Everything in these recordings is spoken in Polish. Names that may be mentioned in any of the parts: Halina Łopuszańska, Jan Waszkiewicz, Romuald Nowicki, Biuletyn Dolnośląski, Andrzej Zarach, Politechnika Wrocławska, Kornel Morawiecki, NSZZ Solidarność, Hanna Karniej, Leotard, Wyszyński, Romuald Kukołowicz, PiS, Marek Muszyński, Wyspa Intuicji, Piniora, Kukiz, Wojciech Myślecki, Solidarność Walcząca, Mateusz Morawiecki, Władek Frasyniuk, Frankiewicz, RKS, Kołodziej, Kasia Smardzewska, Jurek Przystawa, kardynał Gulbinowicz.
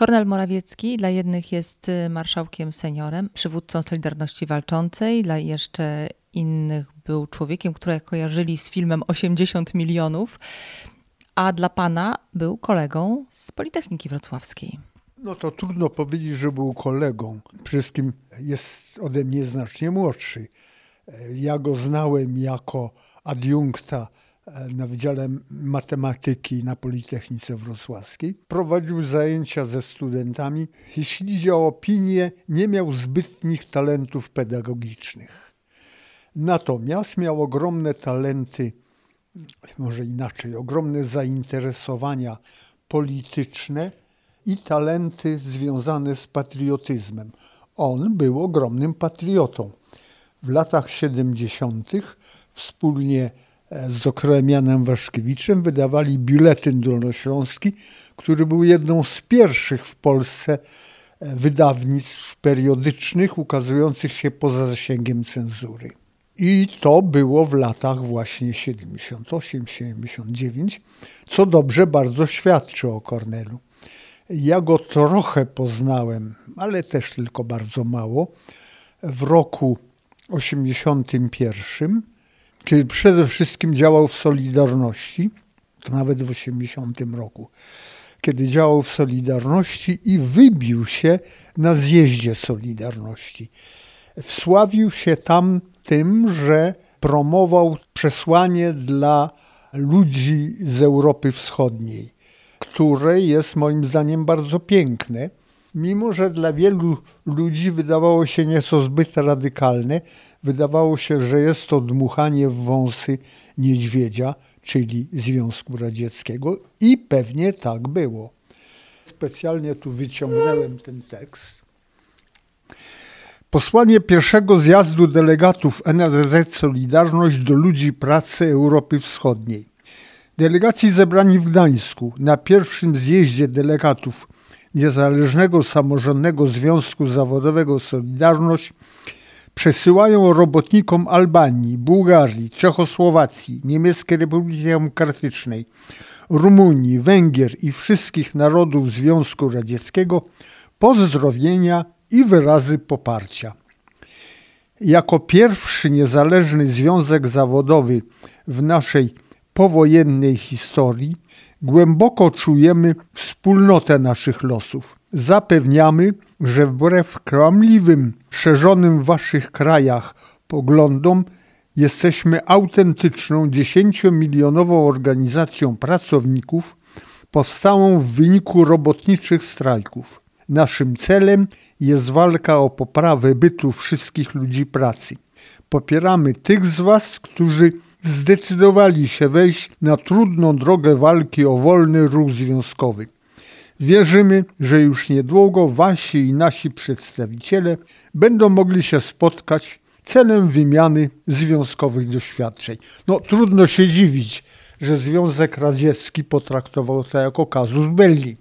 Kornel Morawiecki dla jednych jest marszałkiem seniorem, przywódcą Solidarności Walczącej, dla jeszcze innych był człowiekiem, którego kojarzyli z filmem 80 milionów, a dla pana był kolegą z Politechniki Wrocławskiej. No to trudno powiedzieć, że był kolegą. Przede wszystkim jest ode mnie znacznie młodszy. Ja go znałem jako adiunkta na Wydziale Matematyki na Politechnice Wrocławskiej. Prowadził zajęcia ze studentami. Jeśli idzie o opinię, nie miał zbytnich talentów pedagogicznych. Natomiast miał ogromne talenty, może inaczej, ogromne zainteresowania polityczne i talenty związane z patriotyzmem. On był ogromnym patriotą. W latach 70. wspólnie z doktorem Janem Waszkiewiczem wydawali Biuletyn Dolnośląski, który był jedną z pierwszych w Polsce wydawnictw periodycznych ukazujących się poza zasięgiem cenzury. I to było w latach właśnie 78-79, co dobrze bardzo świadczy o Kornelu. Ja go trochę poznałem, ale też tylko bardzo mało, w roku 81, kiedy przede wszystkim działał w Solidarności, to nawet w 80 roku, kiedy działał w Solidarności i wybił się na zjeździe Solidarności. Wsławił się tam tym, że promował przesłanie dla ludzi z Europy Wschodniej, które jest moim zdaniem bardzo piękne, mimo że dla wielu ludzi wydawało się nieco zbyt radykalne. Wydawało się, że jest to dmuchanie w wąsy niedźwiedzia, czyli Związku Radzieckiego, i pewnie tak było. Specjalnie tu wyciągnąłem ten tekst. Posłanie pierwszego zjazdu delegatów NSZZ Solidarność do ludzi pracy Europy Wschodniej. Delegaci zebrani w Gdańsku na pierwszym zjeździe delegatów Niezależnego Samorządnego Związku Zawodowego Solidarność przesyłają robotnikom Albanii, Bułgarii, Czechosłowacji, Niemieckiej Republiki Demokratycznej, Rumunii, Węgier i wszystkich narodów Związku Radzieckiego pozdrowienia i wyrazy poparcia. Jako pierwszy niezależny związek zawodowy w naszej powojennej historii głęboko czujemy wspólnotę naszych losów. Zapewniamy, że wbrew kłamliwym, szerzonym w waszych krajach poglądom jesteśmy autentyczną 10-milionową organizacją pracowników powstałą w wyniku robotniczych strajków. Naszym celem jest walka o poprawę bytu wszystkich ludzi pracy. Popieramy tych z was, którzy zdecydowali się wejść na trudną drogę walki o wolny ruch związkowy. Wierzymy, że już niedługo wasi i nasi przedstawiciele będą mogli się spotkać celem wymiany związkowych doświadczeń. No trudno się dziwić, że Związek Radziecki potraktował to jako casus belli,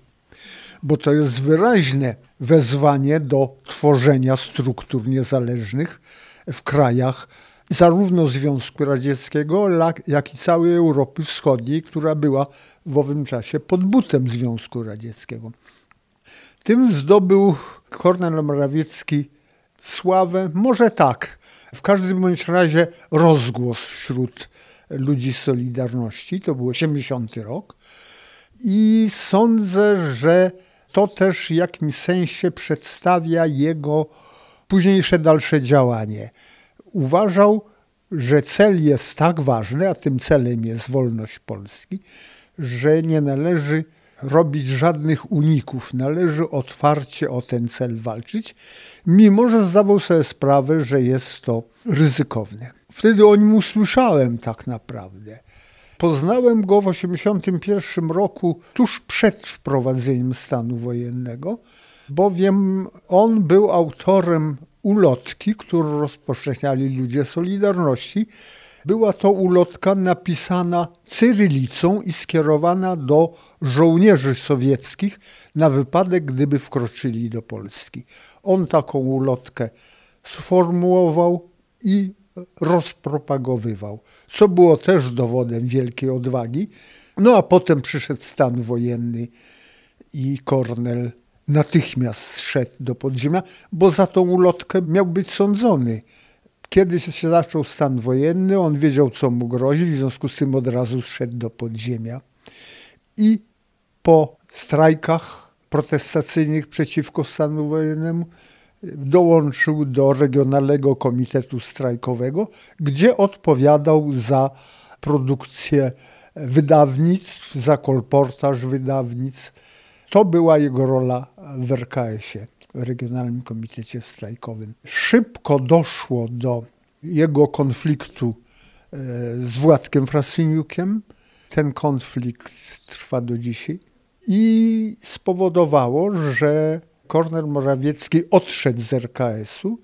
bo to jest wyraźne wezwanie do tworzenia struktur niezależnych w krajach zarówno Związku Radzieckiego, jak i całej Europy Wschodniej, która była w owym czasie pod butem Związku Radzieckiego. Tym zdobył Kornel Morawiecki sławę, może tak, w każdym bądź razie rozgłos wśród ludzi Solidarności, to był 80 rok, i sądzę, że to też w jakimś sensie przedstawia jego późniejsze dalsze działanie. Uważał, że cel jest tak ważny, a tym celem jest wolność Polski, że nie należy robić żadnych uników, należy otwarcie o ten cel walczyć, mimo że zdawał sobie sprawę, że jest to ryzykowne. Wtedy o nim usłyszałem tak naprawdę. Poznałem go w 1981 roku, tuż przed wprowadzeniem stanu wojennego, bowiem on był autorem ulotki, którą rozpowszechniali ludzie Solidarności. Była to ulotka napisana cyrylicą i skierowana do żołnierzy sowieckich na wypadek, gdyby wkroczyli do Polski. On taką ulotkę sformułował i rozpropagowywał, co było też dowodem wielkiej odwagi. No a potem przyszedł stan wojenny i Kornel natychmiast szedł do podziemia, bo za tą ulotkę miał być sądzony. Kiedy się zaczął stan wojenny, on wiedział, co mu grozi, w związku z tym od razu szedł do podziemia. I po strajkach protestacyjnych przeciwko stanu wojennemu dołączył do Regionalnego Komitetu Strajkowego, gdzie odpowiadał za produkcję wydawnictw, za kolportaż wydawnictw. To była jego rola w RKS-ie, w Regionalnym Komitecie Strajkowym. Szybko doszło do jego konfliktu z Władkiem Frasyniukiem. Ten konflikt trwa do dzisiaj i spowodowało, że Kornel Morawiecki odszedł z RKS-u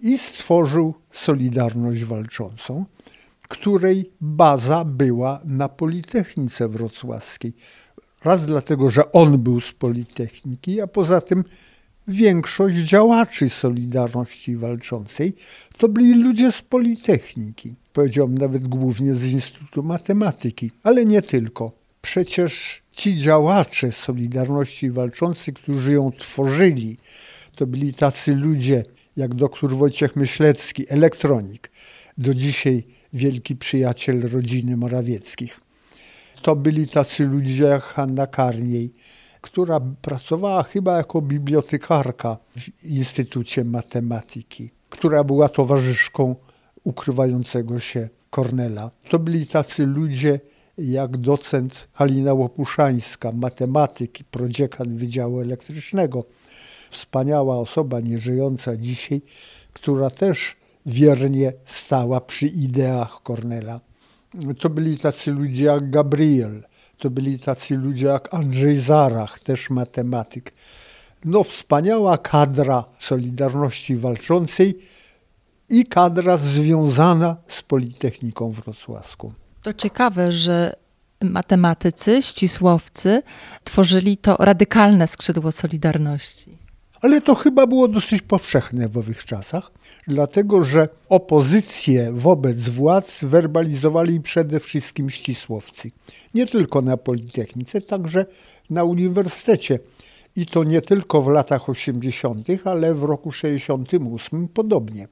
i stworzył Solidarność Walczącą, której baza była na Politechnice Wrocławskiej. Raz dlatego, że on był z Politechniki, a poza tym większość działaczy Solidarności Walczącej to byli ludzie z Politechniki. Powiedziałbym nawet głównie z Instytutu Matematyki, ale nie tylko. Przecież ci działacze Solidarności Walczącej, którzy ją tworzyli, to byli tacy ludzie jak dr Wojciech Myślecki, elektronik, do dzisiaj wielki przyjaciel rodziny Morawieckich. To byli tacy ludzie jak Hanna Karniej, która pracowała chyba jako bibliotekarka w Instytucie Matematyki, która była towarzyszką ukrywającego się Kornela. To byli tacy ludzie jak docent Halina Łopuszańska, matematyk i prodziekan Wydziału Elektrycznego. Wspaniała osoba, nieżyjąca dzisiaj, która też wiernie stała przy ideach Kornela. To byli tacy ludzie jak Gabriel, to byli tacy ludzie jak Andrzej Zarach, też matematyk. Wspaniała kadra Solidarności Walczącej i kadra związana z Politechniką Wrocławską. To ciekawe, że matematycy, ścisłowcy tworzyli to radykalne skrzydło Solidarności. Ale to chyba było dosyć powszechne w owych czasach, dlatego że opozycję wobec władz werbalizowali przede wszystkim ścisłowcy. Nie tylko na Politechnice, także na uniwersytecie. I to nie tylko w latach 80., ale w roku 68 podobnie.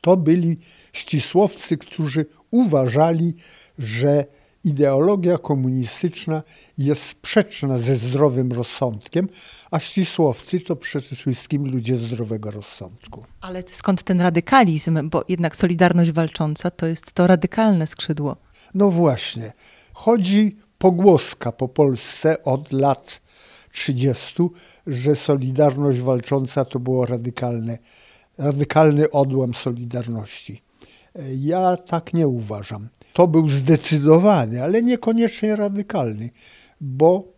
To byli ścisłowcy, którzy uważali, że ideologia komunistyczna jest sprzeczna ze zdrowym rozsądkiem, a ścisłowcy to przede wszystkim ludzie zdrowego rozsądku. Ale skąd ten radykalizm? Bo jednak Solidarność Walcząca to jest to radykalne skrzydło. No właśnie. Chodzi pogłoska po Polsce od lat 30, że Solidarność Walcząca to było radykalny odłam Solidarności. Ja tak nie uważam. To był zdecydowany, ale niekoniecznie radykalny, bo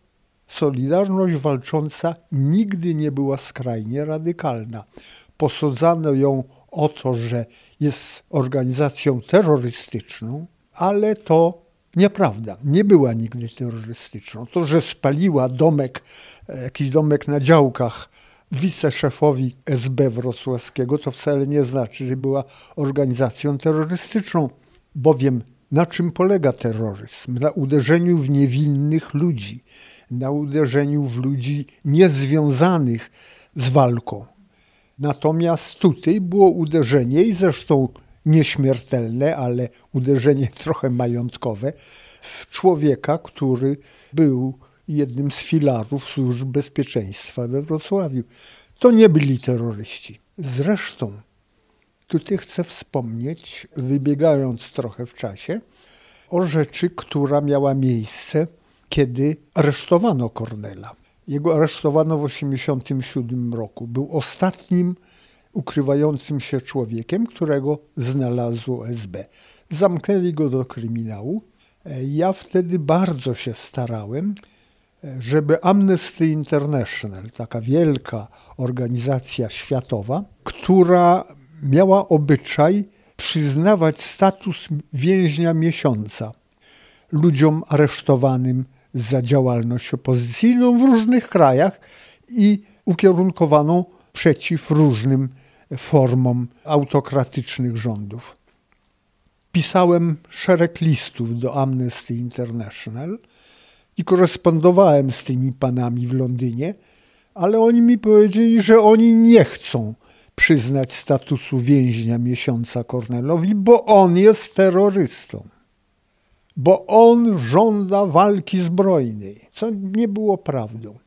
Solidarność Walcząca nigdy nie była skrajnie radykalna. Posądzano ją o to, że jest organizacją terrorystyczną, ale to nieprawda. Nie była nigdy terrorystyczną. To, że spaliła jakiś domek na działkach wiceszefowi SB wrocławskiego, to wcale nie znaczy, że była organizacją terrorystyczną, bowiem na czym polega terroryzm? Na uderzeniu w niewinnych ludzi, na uderzeniu w ludzi niezwiązanych z walką. Natomiast tutaj było uderzenie, i zresztą nieśmiertelne, ale uderzenie trochę majątkowe, w człowieka, który był jednym z filarów służb bezpieczeństwa we Wrocławiu. To nie byli terroryści. Zresztą tutaj chcę wspomnieć, wybiegając trochę w czasie, o rzeczy, która miała miejsce, kiedy aresztowano Kornela. Jego aresztowano w 1987 roku. Był ostatnim ukrywającym się człowiekiem, którego znalazło SB. Zamknęli go do kryminału. Ja wtedy bardzo się starałem, żeby Amnesty International, taka wielka organizacja światowa, która miała obyczaj przyznawać status więźnia miesiąca ludziom aresztowanym za działalność opozycyjną w różnych krajach i ukierunkowaną przeciw różnym formom autokratycznych rządów. Pisałem szereg listów do Amnesty International i korespondowałem z tymi panami w Londynie, ale oni mi powiedzieli, że oni nie chcą przyznać statusu więźnia miesiąca Kornelowi, bo on jest terrorystą. Bo on żąda walki zbrojnej, co nie było prawdą.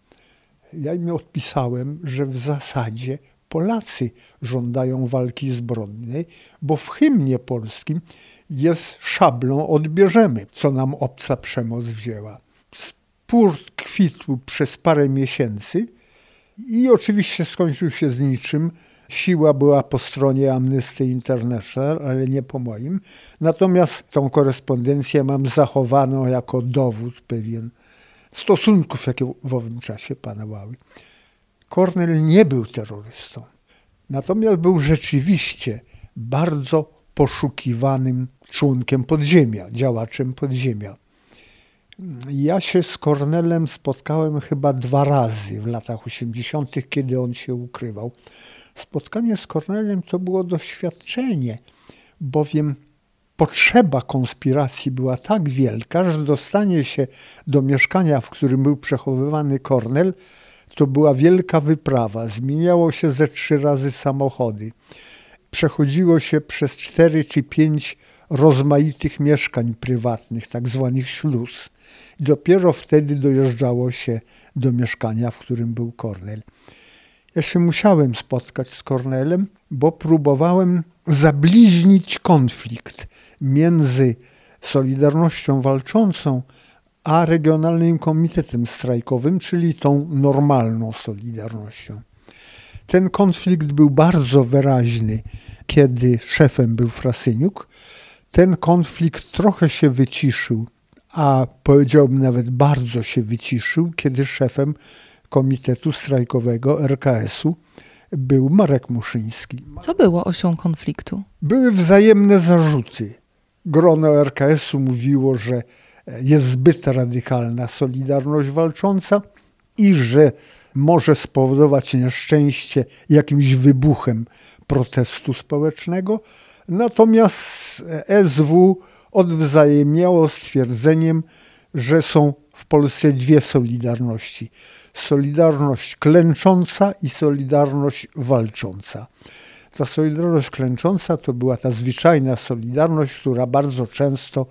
Ja im odpisałem, że w zasadzie Polacy żądają walki zbrojnej, bo w hymnie polskim jest szablą odbierzemy, co nam obca przemoc wzięła. Spór kwitł przez parę miesięcy i oczywiście skończył się z niczym. Siła była po stronie Amnesty International, ale nie po moim. Natomiast tą korespondencję mam zachowaną jako dowód pewien stosunków, jakie w owym czasie panowały. Kornel nie był terrorystą, natomiast był rzeczywiście bardzo poszukiwanym członkiem podziemia, działaczem podziemia. Ja się z Kornelem spotkałem chyba 2 razy w latach 80., kiedy on się ukrywał. Spotkanie z Kornelem to było doświadczenie, bowiem potrzeba konspiracji była tak wielka, że dostanie się do mieszkania, w którym był przechowywany Kornel, to była wielka wyprawa. Zmieniało się ze 3 razy samochody. Przechodziło się przez 4 czy 5 rozmaitych mieszkań prywatnych, tak zwanych śluz. I dopiero wtedy dojeżdżało się do mieszkania, w którym był Kornel. Ja się musiałem spotkać z Kornelem, bo próbowałem zabliźnić konflikt między Solidarnością Walczącą a Regionalnym Komitetem Strajkowym, czyli tą normalną Solidarnością. Ten konflikt był bardzo wyraźny, kiedy szefem był Frasyniuk. Ten konflikt trochę się wyciszył, a powiedziałbym nawet bardzo się wyciszył, kiedy szefem Komitetu Strajkowego RKS-u był Marek Muszyński. Co było osią konfliktu? Były wzajemne zarzuty. Grono RKS-u mówiło, że jest zbyt radykalna Solidarność Walcząca i że może spowodować nieszczęście jakimś wybuchem protestu społecznego. Natomiast SW odwzajemniało stwierdzeniem, że są w Polsce 2 solidarności. Solidarność klęcząca i Solidarność Walcząca. Ta Solidarność Klęcząca to była ta zwyczajna Solidarność, która bardzo często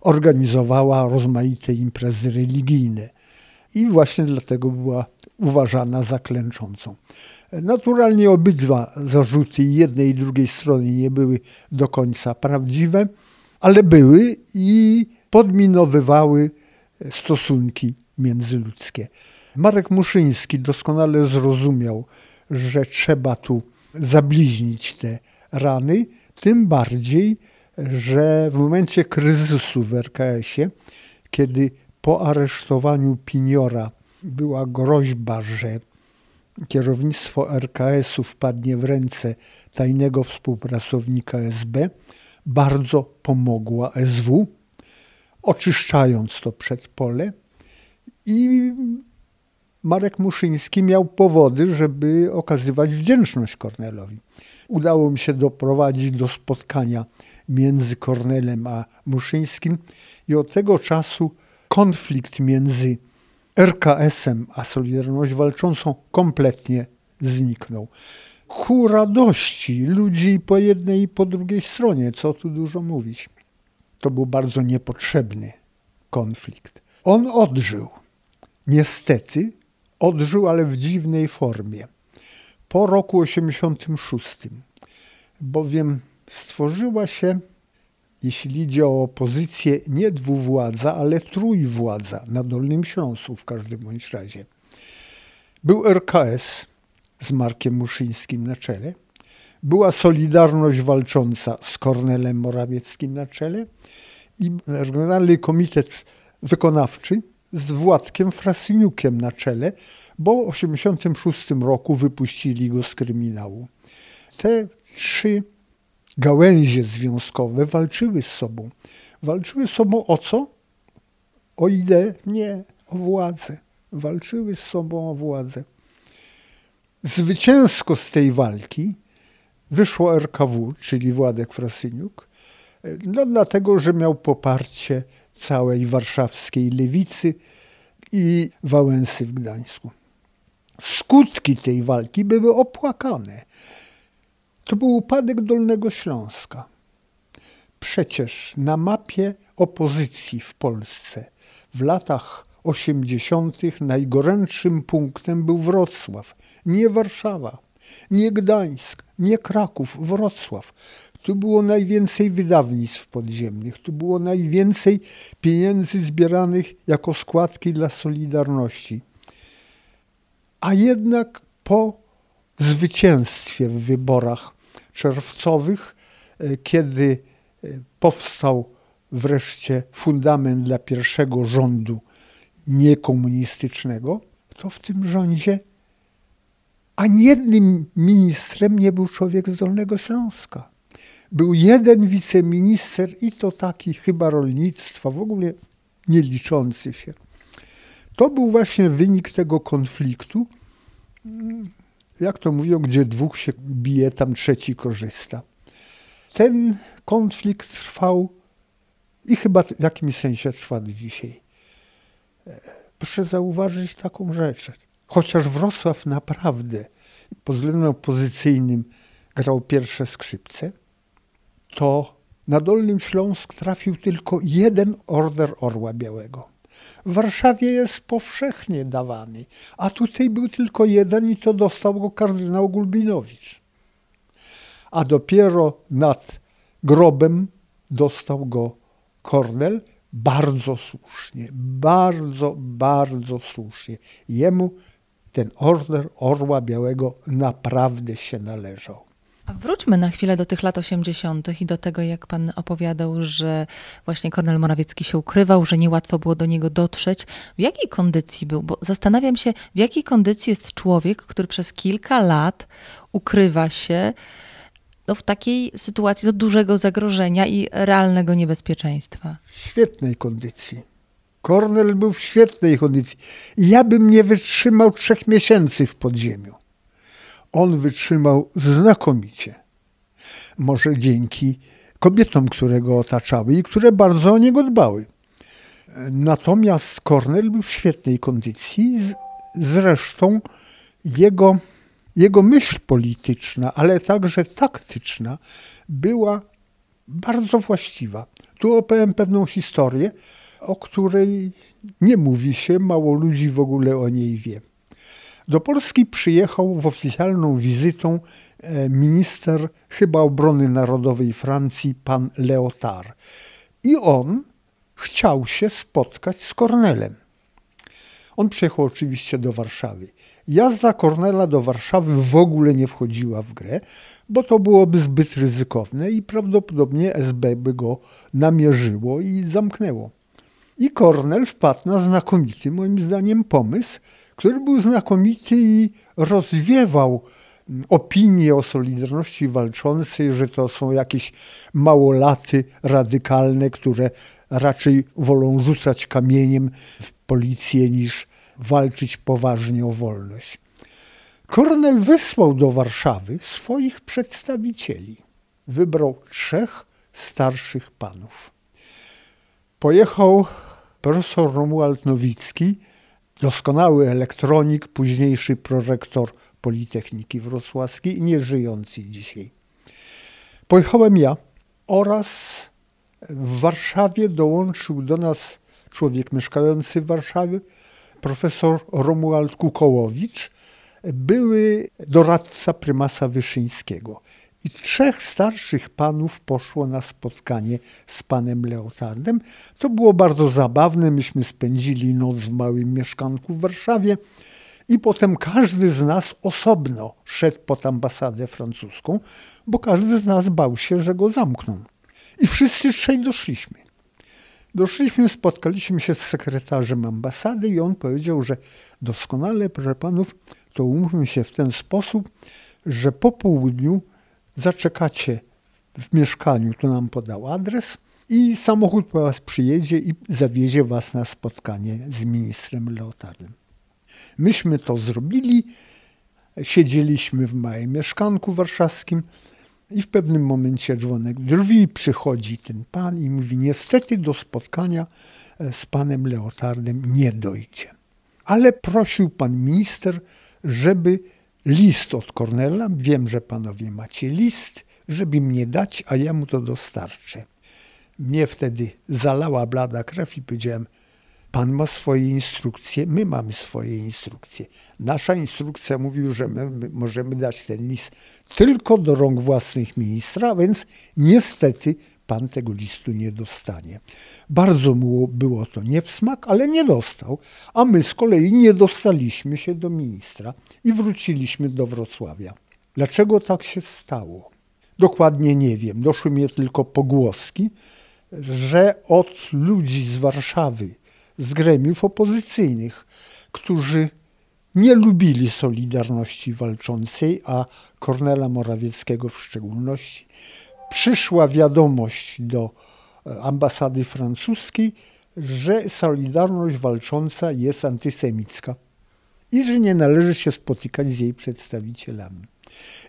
organizowała rozmaite imprezy religijne i właśnie dlatego była uważana za klęczącą. Naturalnie obydwa zarzuty jednej i drugiej strony nie były do końca prawdziwe, ale były i podminowywały stosunki międzyludzkie. Marek Muszyński doskonale zrozumiał, że trzeba tu zabliźnić te rany, tym bardziej, że w momencie kryzysu w RKS-ie, kiedy po aresztowaniu Piniora była groźba, że kierownictwo RKS-u wpadnie w ręce tajnego współpracownika SB, bardzo pomogła SW, oczyszczając to przedpole i Marek Muszyński miał powody, żeby okazywać wdzięczność Kornelowi. Udało mi się doprowadzić do spotkania między Kornelem a Muszyńskim i od tego czasu konflikt między RKS-em a Solidarność Walczącą kompletnie zniknął. Ku radości ludzi po jednej i po drugiej stronie, co tu dużo mówić. To był bardzo niepotrzebny konflikt. On odżył. Niestety odżył, ale w dziwnej formie. Po roku 86, bowiem stworzyła się, jeśli idzie o opozycję, nie dwuwładza, ale trójwładza na Dolnym Śląsku w każdym bądź razie. Był RKS z Markiem Muszyńskim na czele, była Solidarność Walcząca z Kornelem Morawieckim na czele i Regionalny Komitet Wykonawczy z Władkiem Frasyniukiem na czele, bo w 86 roku wypuścili go z kryminału. Te 3 gałęzie związkowe walczyły z sobą. Walczyły z sobą o co? O ideę? Nie, o władzę. Walczyły z sobą o władzę. Zwycięsko z tej walki wyszło RKW, czyli Władek Frasyniuk, no dlatego, że miał poparcie całej warszawskiej lewicy i Wałęsy w Gdańsku. skutki tej walki były opłakane. To był upadek Dolnego Śląska. Przecież na mapie opozycji w Polsce w latach 80. najgorętszym punktem był Wrocław, nie Warszawa, nie Gdańsk, nie Kraków, Wrocław. Tu było najwięcej wydawnictw podziemnych, tu było najwięcej pieniędzy zbieranych jako składki dla Solidarności. A jednak po zwycięstwie w wyborach czerwcowych, kiedy powstał wreszcie fundament dla pierwszego rządu niekomunistycznego, to w tym rządzie ani jednym ministrem nie był człowiek z Dolnego Śląska. Był jeden wiceminister i to taki chyba rolnictwa, w ogóle nie liczący się. To był właśnie wynik tego konfliktu, jak to mówią, gdzie dwóch się bije, tam trzeci korzysta. Ten konflikt trwał i chyba w jakimś sensie trwa do dzisiaj. Proszę zauważyć taką rzecz. Chociaż Wrocław naprawdę pod względem opozycyjnym grał pierwsze skrzypce, to na Dolnym Śląsk trafił tylko jeden order Orła Białego. W Warszawie jest powszechnie dawany, a tutaj był tylko jeden i to dostał go kardynał Gulbinowicz. A dopiero nad grobem dostał go Kornel, bardzo słusznie, bardzo słusznie. Jemu ten order Orła Białego naprawdę się należał. A wróćmy na chwilę do tych lat 80. i do tego, jak pan opowiadał, że właśnie Kornel Morawiecki się ukrywał, że niełatwo było do niego dotrzeć. W jakiej kondycji był? Bo zastanawiam się, w jakiej kondycji jest człowiek, który przez kilka lat ukrywa się w takiej sytuacji do dużego zagrożenia i realnego niebezpieczeństwa. W świetnej kondycji. Kornel był w świetnej kondycji. Ja bym nie wytrzymał 3 miesięcy w podziemiu. On wytrzymał znakomicie. Może dzięki kobietom, które go otaczały i które bardzo o niego dbały. Natomiast Kornel był w świetnej kondycji. Zresztą jego myśl polityczna, ale także taktyczna była bardzo właściwa. Tu opowiem pewną historię, o której nie mówi się, mało ludzi w ogóle o niej wie. Do Polski przyjechał w oficjalną wizytą minister chyba obrony narodowej Francji, pan Leotard. I on chciał się spotkać z Kornelem. On przyjechał oczywiście do Warszawy. Jazda Kornela do Warszawy w ogóle nie wchodziła w grę, bo to byłoby zbyt ryzykowne i prawdopodobnie SB by go namierzyło i zamknęło. I Kornel wpadł na znakomity, moim zdaniem, pomysł, który był znakomity i rozwiewał opinie o Solidarności Walczącej, że to są jakieś małolaty radykalne, które raczej wolą rzucać kamieniem w policję niż walczyć poważnie o wolność. Kornel wysłał do Warszawy swoich przedstawicieli. Wybrał 3 starszych panów. Pojechał profesor Romuald Nowicki, doskonały elektronik, późniejszy prorektor Politechniki Wrocławskiej, nieżyjący dzisiaj. Pojechałem ja oraz w Warszawie dołączył do nas człowiek mieszkający w Warszawie, profesor Romuald Kukołowicz, były doradca prymasa Wyszyńskiego. I 3 starszych panów poszło na spotkanie z panem Leotardem. To było bardzo zabawne. Myśmy spędzili noc w małym mieszkanku w Warszawie i potem każdy z nas osobno szedł pod ambasadę francuską, bo każdy z nas bał się, że go zamkną. I wszyscy 3 doszliśmy. Spotkaliśmy się z sekretarzem ambasady i on powiedział, że doskonale, proszę panów, to umówmy się w ten sposób, że po południu zaczekacie w mieszkaniu, tu nam podał adres i samochód po was przyjedzie i zawiezie was na spotkanie z ministrem Leotardem. Myśmy to zrobili, siedzieliśmy w małym mieszkanku warszawskim i w pewnym momencie dzwonek do drzwi, przychodzi ten pan i mówi, niestety do spotkania z panem Leotardem nie dojdzie. Ale prosił pan minister, żeby list od Kornela, wiem, że panowie macie list, żeby mnie dać, a ja mu to dostarczę. Mnie wtedy zalała blada krew i powiedziałem, pan ma swoje instrukcje, my mamy swoje instrukcje. Nasza instrukcja mówiła, że my możemy dać ten list tylko do rąk własnych ministra, więc niestety pan tego listu nie dostanie. Bardzo mu było to nie w smak, ale nie dostał, a my z kolei nie dostaliśmy się do ministra i wróciliśmy do Wrocławia. Dlaczego tak się stało? Dokładnie nie wiem. Doszły mnie tylko pogłoski, że od ludzi z Warszawy, z gremiów opozycyjnych, którzy nie lubili Solidarności Walczącej, a Kornela Morawieckiego w szczególności, przyszła wiadomość do ambasady francuskiej, że Solidarność Walcząca jest antysemicka i że nie należy się spotykać z jej przedstawicielami.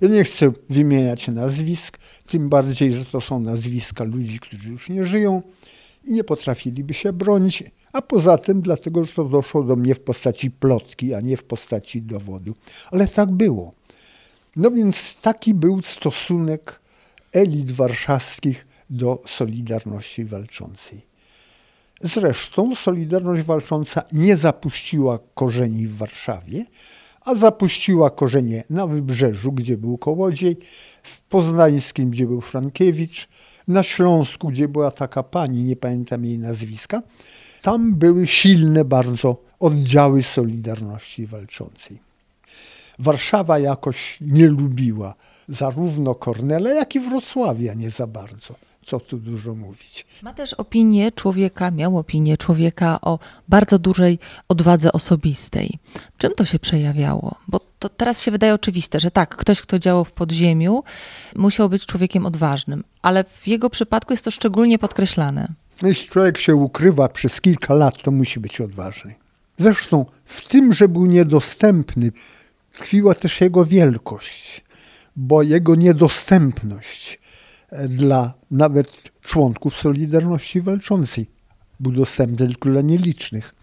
Ja nie chcę wymieniać nazwisk, tym bardziej, że to są nazwiska ludzi, którzy już nie żyją i nie potrafiliby się bronić, a poza tym dlatego, że to doszło do mnie w postaci plotki, a nie w postaci dowodu. Ale tak było. No więc taki był stosunek elit warszawskich do Solidarności Walczącej. Zresztą Solidarność Walcząca nie zapuściła korzeni w Warszawie, a zapuściła korzenie na Wybrzeżu, gdzie był Kołodziej, w Poznańskim, gdzie był Frankiewicz, na Śląsku, gdzie była taka pani, nie pamiętam jej nazwiska. Tam były silne bardzo oddziały Solidarności Walczącej. Warszawa jakoś nie lubiła zarówno Kornela, jak i Wrocławia nie za bardzo. Co tu dużo mówić. Miał opinię człowieka o bardzo dużej odwadze osobistej. Czym to się przejawiało? Bo to teraz się wydaje oczywiste, że tak, ktoś, kto działał w podziemiu, musiał być człowiekiem odważnym, ale w jego przypadku jest to szczególnie podkreślane. Jeśli człowiek się ukrywa przez kilka lat, to musi być odważny. Zresztą w tym, że był niedostępny, tkwiła też jego wielkość, bo jego niedostępność dla nawet członków Solidarności Walczącej był dostępny tylko dla nielicznych.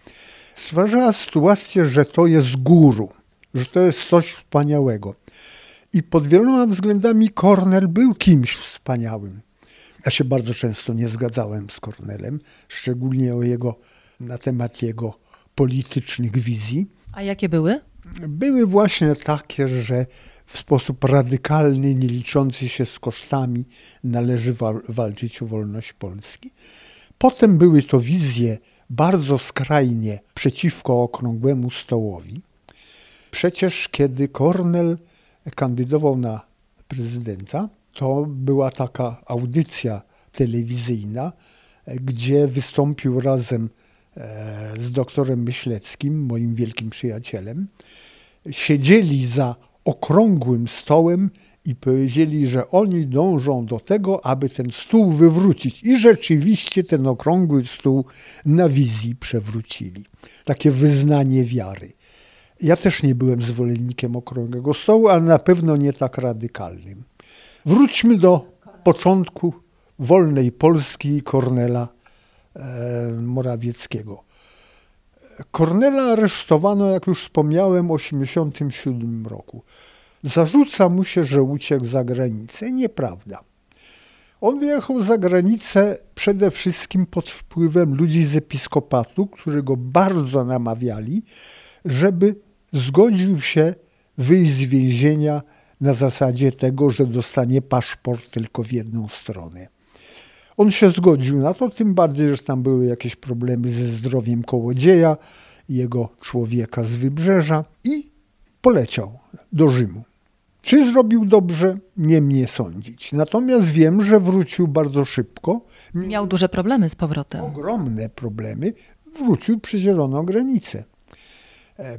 Stwarzała sytuację, że to jest guru, że to jest coś wspaniałego. I pod wieloma względami Kornel był kimś wspaniałym. Ja się bardzo często nie zgadzałem z Kornelem, szczególnie na temat jego politycznych wizji. A jakie były? Były właśnie takie, że w sposób radykalny, nie liczący się z kosztami, należy walczyć o wolność Polski. Potem były to wizje bardzo skrajnie przeciwko okrągłemu stołowi. Przecież kiedy Kornel kandydował na prezydenta, to była taka audycja telewizyjna, gdzie wystąpił razem z doktorem Myśleckim, moim wielkim przyjacielem. Siedzieli za okrągłym stołem i powiedzieli, że oni dążą do tego, aby ten stół wywrócić. I rzeczywiście ten okrągły stół na wizji przewrócili. Takie wyznanie wiary. Ja też nie byłem zwolennikiem okrągłego stołu, ale na pewno nie tak radykalnym. Wróćmy do początku wolnej Polski i Kornela Morawieckiego. Kornela aresztowano, jak już wspomniałem, w 1987 roku. Zarzuca mu się, że uciekł za granicę. Nieprawda. On wyjechał za granicę przede wszystkim pod wpływem ludzi z episkopatu, którzy go bardzo namawiali, żeby zgodził się wyjść z więzienia na zasadzie tego, że dostanie paszport tylko w jedną stronę. On się zgodził na to, tym bardziej, że tam były jakieś problemy ze zdrowiem Kołodzieja, jego człowieka z Wybrzeża, i poleciał do Rzymu. Czy zrobił dobrze? Nie mnie sądzić. Natomiast wiem, że wrócił bardzo szybko. Miał duże problemy z powrotem. Ogromne problemy. Wrócił przy zieloną granicę.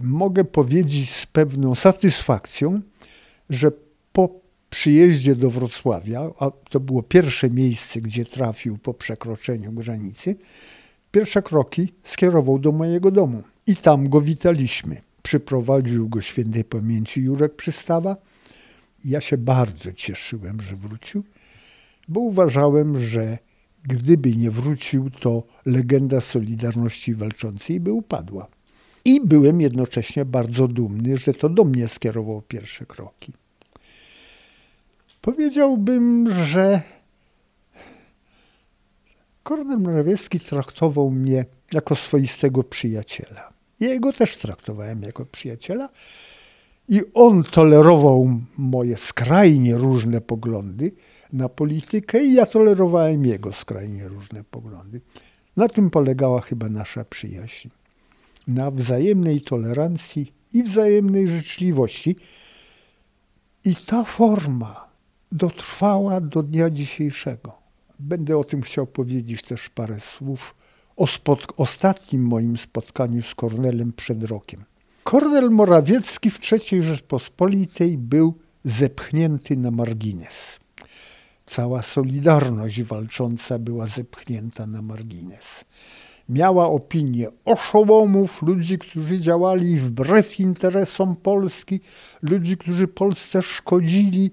Mogę powiedzieć z pewną satysfakcją, że po przyjeździe do Wrocławia, a to było pierwsze miejsce, gdzie trafił po przekroczeniu granicy, pierwsze kroki skierował do mojego domu i tam go witaliśmy. Przyprowadził go świętej pamięci Jurek Przystawa. Ja się bardzo cieszyłem, że wrócił, bo uważałem, że gdyby nie wrócił, to legenda Solidarności Walczącej by upadła. I byłem jednocześnie bardzo dumny, że to do mnie skierował pierwsze kroki. Powiedziałbym, że Kornel Morawiecki traktował mnie jako swoistego przyjaciela. Ja jego też traktowałem jako przyjaciela i on tolerował moje skrajnie różne poglądy na politykę i ja tolerowałem jego skrajnie różne poglądy. Na tym polegała chyba nasza przyjaźń. Na wzajemnej tolerancji i wzajemnej życzliwości. I ta forma dotrwała do dnia dzisiejszego. Będę o tym chciał powiedzieć też parę słów o ostatnim moim spotkaniu z Kornelem przed rokiem. Kornel Morawiecki w III Rzeczpospolitej był zepchnięty na margines. Cała Solidarność Walcząca była zepchnięta na margines. Miała opinię oszołomów, ludzi, którzy działali wbrew interesom Polski, ludzi, którzy Polsce szkodzili,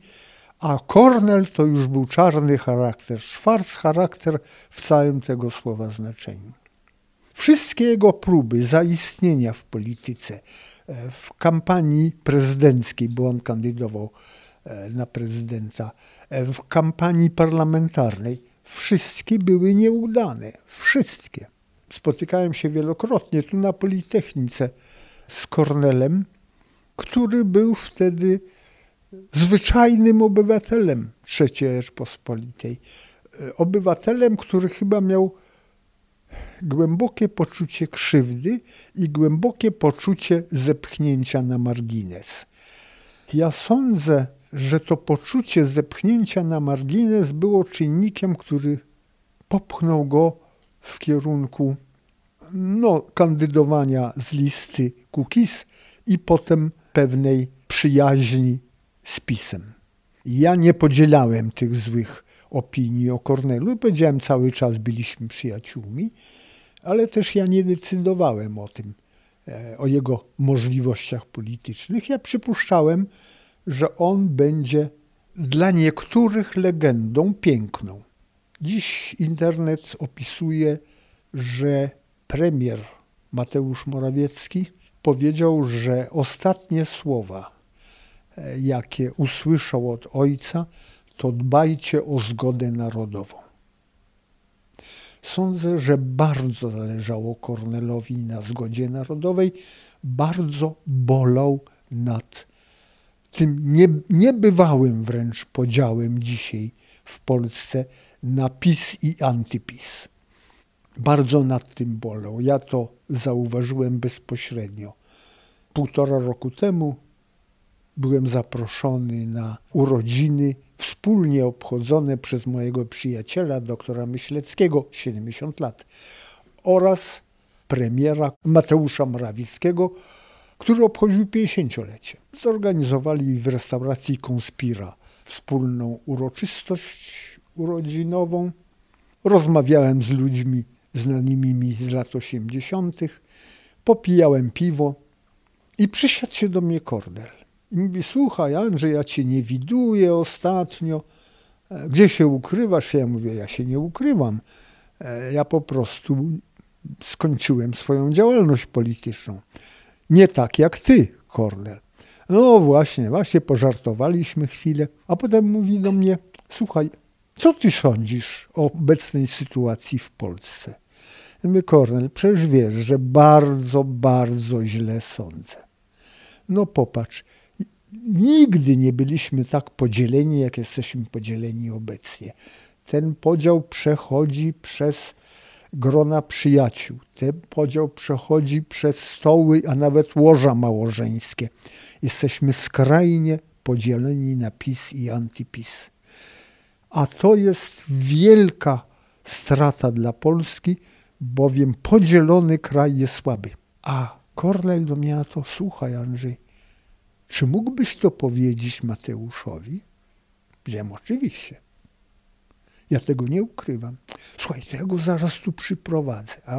a Kornel to już był czarny charakter, szwarc charakter w całym tego słowa znaczeniu. Wszystkie jego próby zaistnienia w polityce, w kampanii prezydenckiej, bo on kandydował na prezydenta, w kampanii parlamentarnej, wszystkie były nieudane, wszystkie. Spotykałem się wielokrotnie tu na Politechnice z Kornelem, który był wtedy zwyczajnym obywatelem III Rzeczpospolitej. Obywatelem, który chyba miał głębokie poczucie krzywdy i głębokie poczucie zepchnięcia na margines. Ja sądzę, że to poczucie zepchnięcia na margines było czynnikiem, który popchnął go w kierunku kandydowania z listy Kukiz i potem pewnej przyjaźni z PiS-em. Ja nie podzielałem tych złych opinii o Kornelu. Powiedziałem, cały czas byliśmy przyjaciółmi, ale też ja nie decydowałem o tym, o jego możliwościach politycznych. Ja przypuszczałem, że on będzie dla niektórych legendą piękną. Dziś internet opisuje, że premier Mateusz Morawiecki powiedział, że ostatnie słowa, jakie usłyszał od ojca, to dbajcie o zgodę narodową. Sądzę, że bardzo zależało Kornelowi na zgodzie narodowej, bardzo bolał nad tym niebywałym wręcz podziałem dzisiaj w Polsce na PiS i antyPiS. Bardzo nad tym bolał. Ja to zauważyłem bezpośrednio. 1,5 roku temu byłem zaproszony na urodziny wspólnie obchodzone przez mojego przyjaciela, doktora Myśleckiego, 70 lat, oraz premiera Mateusza Morawieckiego, który obchodził 50-lecie. Zorganizowali w restauracji Konspira wspólną uroczystość urodzinową. Rozmawiałem z ludźmi znanymi mi z lat 80., popijałem piwo i przysiadł się do mnie Kornel. I mówi, słuchaj Andrzej, ja cię nie widuję ostatnio, gdzie się ukrywasz? Ja mówię, ja się nie ukrywam, ja po prostu skończyłem swoją działalność polityczną. Nie tak jak ty, Kornel. No właśnie, pożartowaliśmy chwilę, a potem mówi do mnie, słuchaj, co ty sądzisz o obecnej sytuacji w Polsce? Ja mówię, Kornel, przecież wiesz, że bardzo, bardzo źle sądzę. No popatrz, nigdy nie byliśmy tak podzieleni, jak jesteśmy podzieleni obecnie. Ten podział przechodzi przez grona przyjaciół. Ten podział przechodzi przez stoły, a nawet łoża małżeńskie. Jesteśmy skrajnie podzieleni na PiS i antyPiS. A to jest wielka strata dla Polski, bowiem podzielony kraj jest słaby. A Kornel do mnie na to, słuchaj Andrzej, czy mógłbyś to powiedzieć Mateuszowi? Powiedziałem, oczywiście. Ja tego nie ukrywam. Słuchaj, to ja go zaraz tu przyprowadzę. A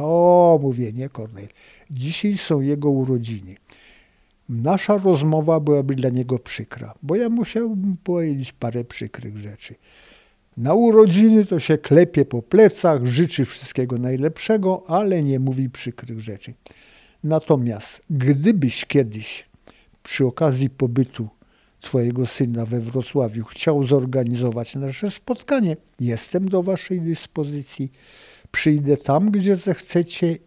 mówię, nie Kornel, dzisiaj są jego urodziny. Nasza rozmowa byłaby dla niego przykra, bo ja musiałbym powiedzieć parę przykrych rzeczy. Na urodziny to się klepie po plecach, życzy wszystkiego najlepszego, ale nie mówi przykrych rzeczy. Natomiast gdybyś kiedyś przy okazji pobytu twojego syna we Wrocławiu chciał zorganizować nasze spotkanie, jestem do waszej dyspozycji. Przyjdę tam, gdzie zechcecie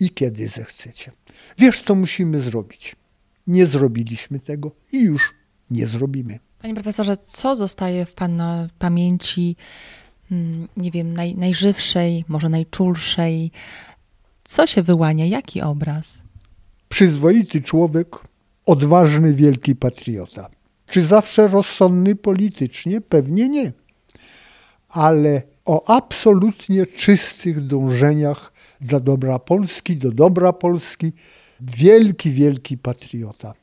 i kiedy zechcecie. Wiesz, co musimy zrobić. Nie zrobiliśmy tego i już nie zrobimy. Panie profesorze, co zostaje w pana pamięci, nie wiem, najżywszej, może najczulszej? Co się wyłania? Jaki obraz? Przyzwoity człowiek, odważny, wielki patriota. Czy zawsze rozsądny politycznie? Pewnie nie. Ale o absolutnie czystych dążeniach dla dobra Polski, do dobra Polski. Wielki, wielki patriota.